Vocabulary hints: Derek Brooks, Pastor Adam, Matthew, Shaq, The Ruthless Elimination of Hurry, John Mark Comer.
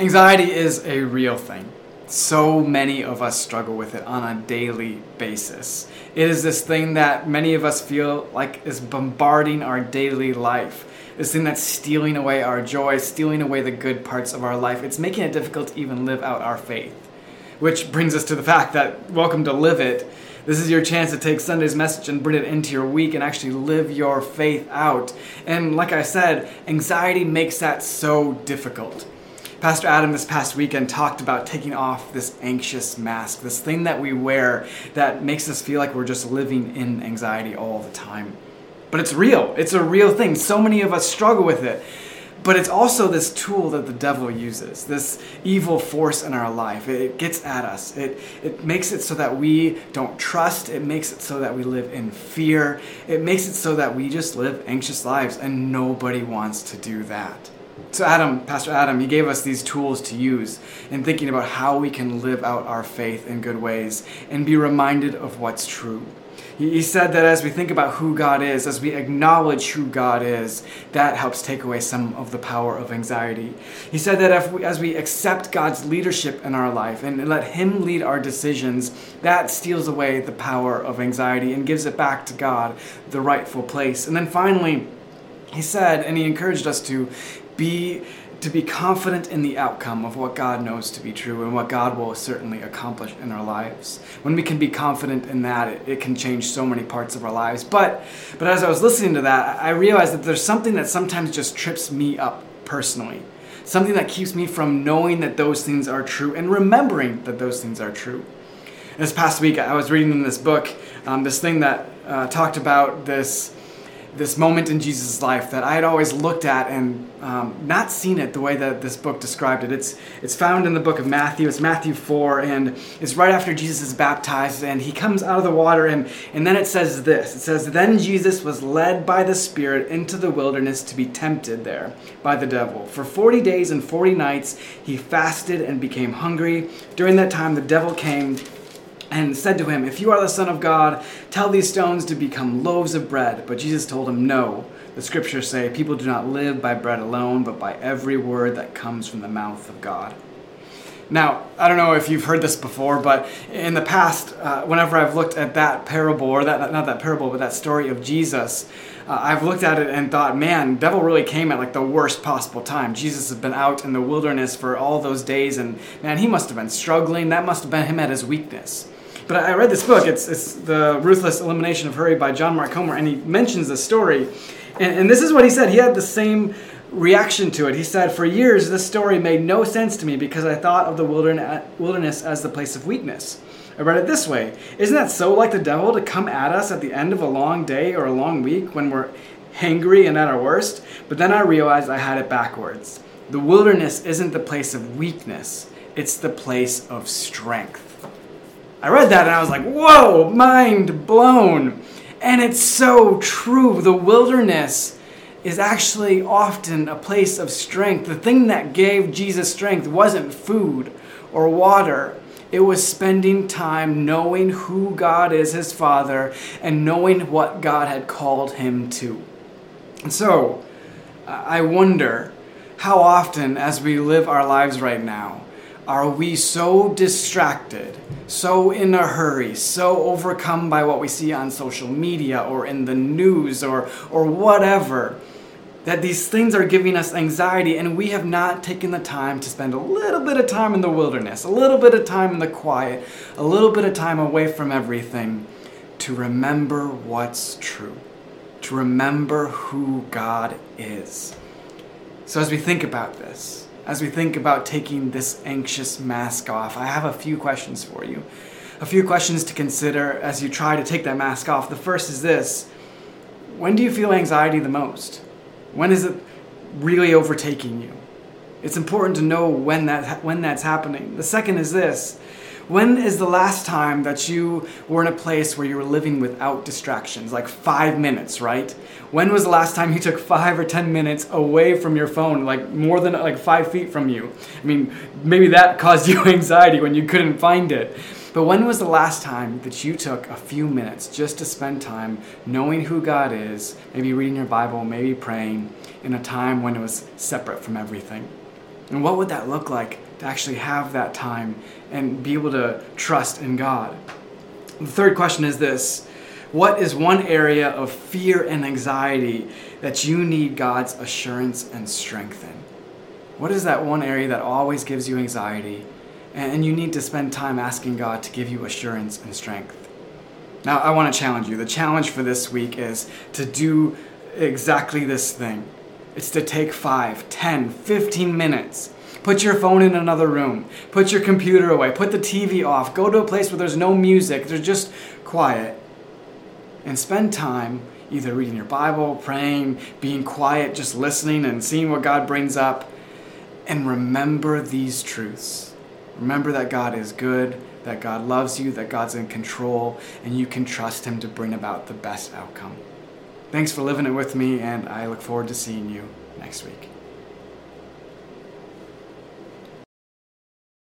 Anxiety is a real thing. So many of us struggle with it on a daily basis. It is this thing that many of us feel like is bombarding our daily life. This thing that's stealing away our joy, stealing away the good parts of our life. It's making it difficult to even live out our faith. Which brings us to the fact that, welcome to Live It. This is your chance to take Sunday's message and bring it into your week and actually live your faith out. And like I said, anxiety makes that so difficult. Pastor Adam this past weekend talked about taking off this anxious mask, this thing that we wear that makes us feel like we're just living in anxiety all the time. But it's real. It's a real thing. So many of us struggle with it. But it's also this tool that the devil uses, this evil force in our life. It gets at us. It makes it so that we don't trust. It makes it so that we live in fear. It makes it so that we just live anxious lives, and nobody wants to do that. So Pastor Adam, he gave us these tools to use in thinking about how we can live out our faith in good ways and be reminded of what's true. He said that as we think about who God is, as we acknowledge who God is, that helps take away some of the power of anxiety. He said that as we accept God's leadership in our life and let Him lead our decisions, that steals away the power of anxiety and gives it back to God, the rightful place. And then finally, he said, and he encouraged us to be confident in the outcome of what God knows to be true and what God will certainly accomplish in our lives. When we can be confident in that, it can change so many parts of our lives. But as I was listening to that, I realized that there's something that sometimes just trips me up personally. Something that keeps me from knowing that those things are true and remembering that those things are true. And this past week, I was reading in this book, this thing that talked about this moment in Jesus' life that I had always looked at and not seen it the way that this book described it. It's found in the book of Matthew. It's Matthew 4, and it's right after Jesus is baptized, and he comes out of the water, and then it says this. It says, "Then Jesus was led by the Spirit into the wilderness to be tempted there by the devil. For 40 days and 40 nights he fasted and became hungry. During that time the devil came and said to him, 'If you are the Son of God, tell these stones to become loaves of bread.' But Jesus told him, 'No. The scriptures say, people do not live by bread alone, but by every word that comes from the mouth of God.'" Now, I don't know if you've heard this before, but in the past, whenever I've looked at that parable, or that story of Jesus, I've looked at it and thought, man, the devil really came at like the worst possible time. Jesus has been out in the wilderness for all those days, and man, he must have been struggling. That must have been him at his weakness. But I read this book, it's The Ruthless Elimination of Hurry by John Mark Comer, and he mentions this story. And this is what he said. He had the same reaction to it. He said, "For years, this story made no sense to me because I thought of the wilderness as the place of weakness. I read it this way. Isn't that so like the devil to come at us at the end of a long day or a long week when we're hangry and at our worst? But then I realized I had it backwards. The wilderness isn't the place of weakness. It's the place of strength." I read that and I was like, whoa, mind blown. And it's so true. The wilderness is actually often a place of strength. The thing that gave Jesus strength wasn't food or water. It was spending time knowing who God is, his Father, and knowing what God had called him to. And so I wonder how often as we live our lives right now, are we so distracted, so in a hurry, so overcome by what we see on social media or in the news or whatever, that these things are giving us anxiety and we have not taken the time to spend a little bit of time in the wilderness, a little bit of time in the quiet, a little bit of time away from everything to remember what's true, to remember who God is. So as we think about this, as we think about taking this anxious mask off, I have a few questions for you. A few questions to consider as you try to take that mask off. The first is this: when do you feel anxiety the most? When is it really overtaking you? It's important to know when that's happening. The second is this: when is the last time that you were in a place where you were living without distractions? Like 5 minutes, right? When was the last time you took 5 or 10 minutes away from your phone, like more than like 5 feet from you? I mean, maybe that caused you anxiety when you couldn't find it. But when was the last time that you took a few minutes just to spend time knowing who God is, maybe reading your Bible, maybe praying, in a time when it was separate from everything? And what would that look like to actually have that time and be able to trust in God? The third question is this: what is one area of fear and anxiety that you need God's assurance and strength in? What is that one area that always gives you anxiety and you need to spend time asking God to give you assurance and strength? Now, I want to challenge you. The challenge for this week is to do exactly this thing. It's to take 5, 10, 15 minutes. Put your phone in another room. Put your computer away. Put the TV off. Go to a place where there's no music. There's just quiet. And spend time either reading your Bible, praying, being quiet, just listening and seeing what God brings up. And remember these truths. Remember that God is good, that God loves you, that God's in control, and you can trust Him to bring about the best outcome. Thanks for living it with me, and I look forward to seeing you next week.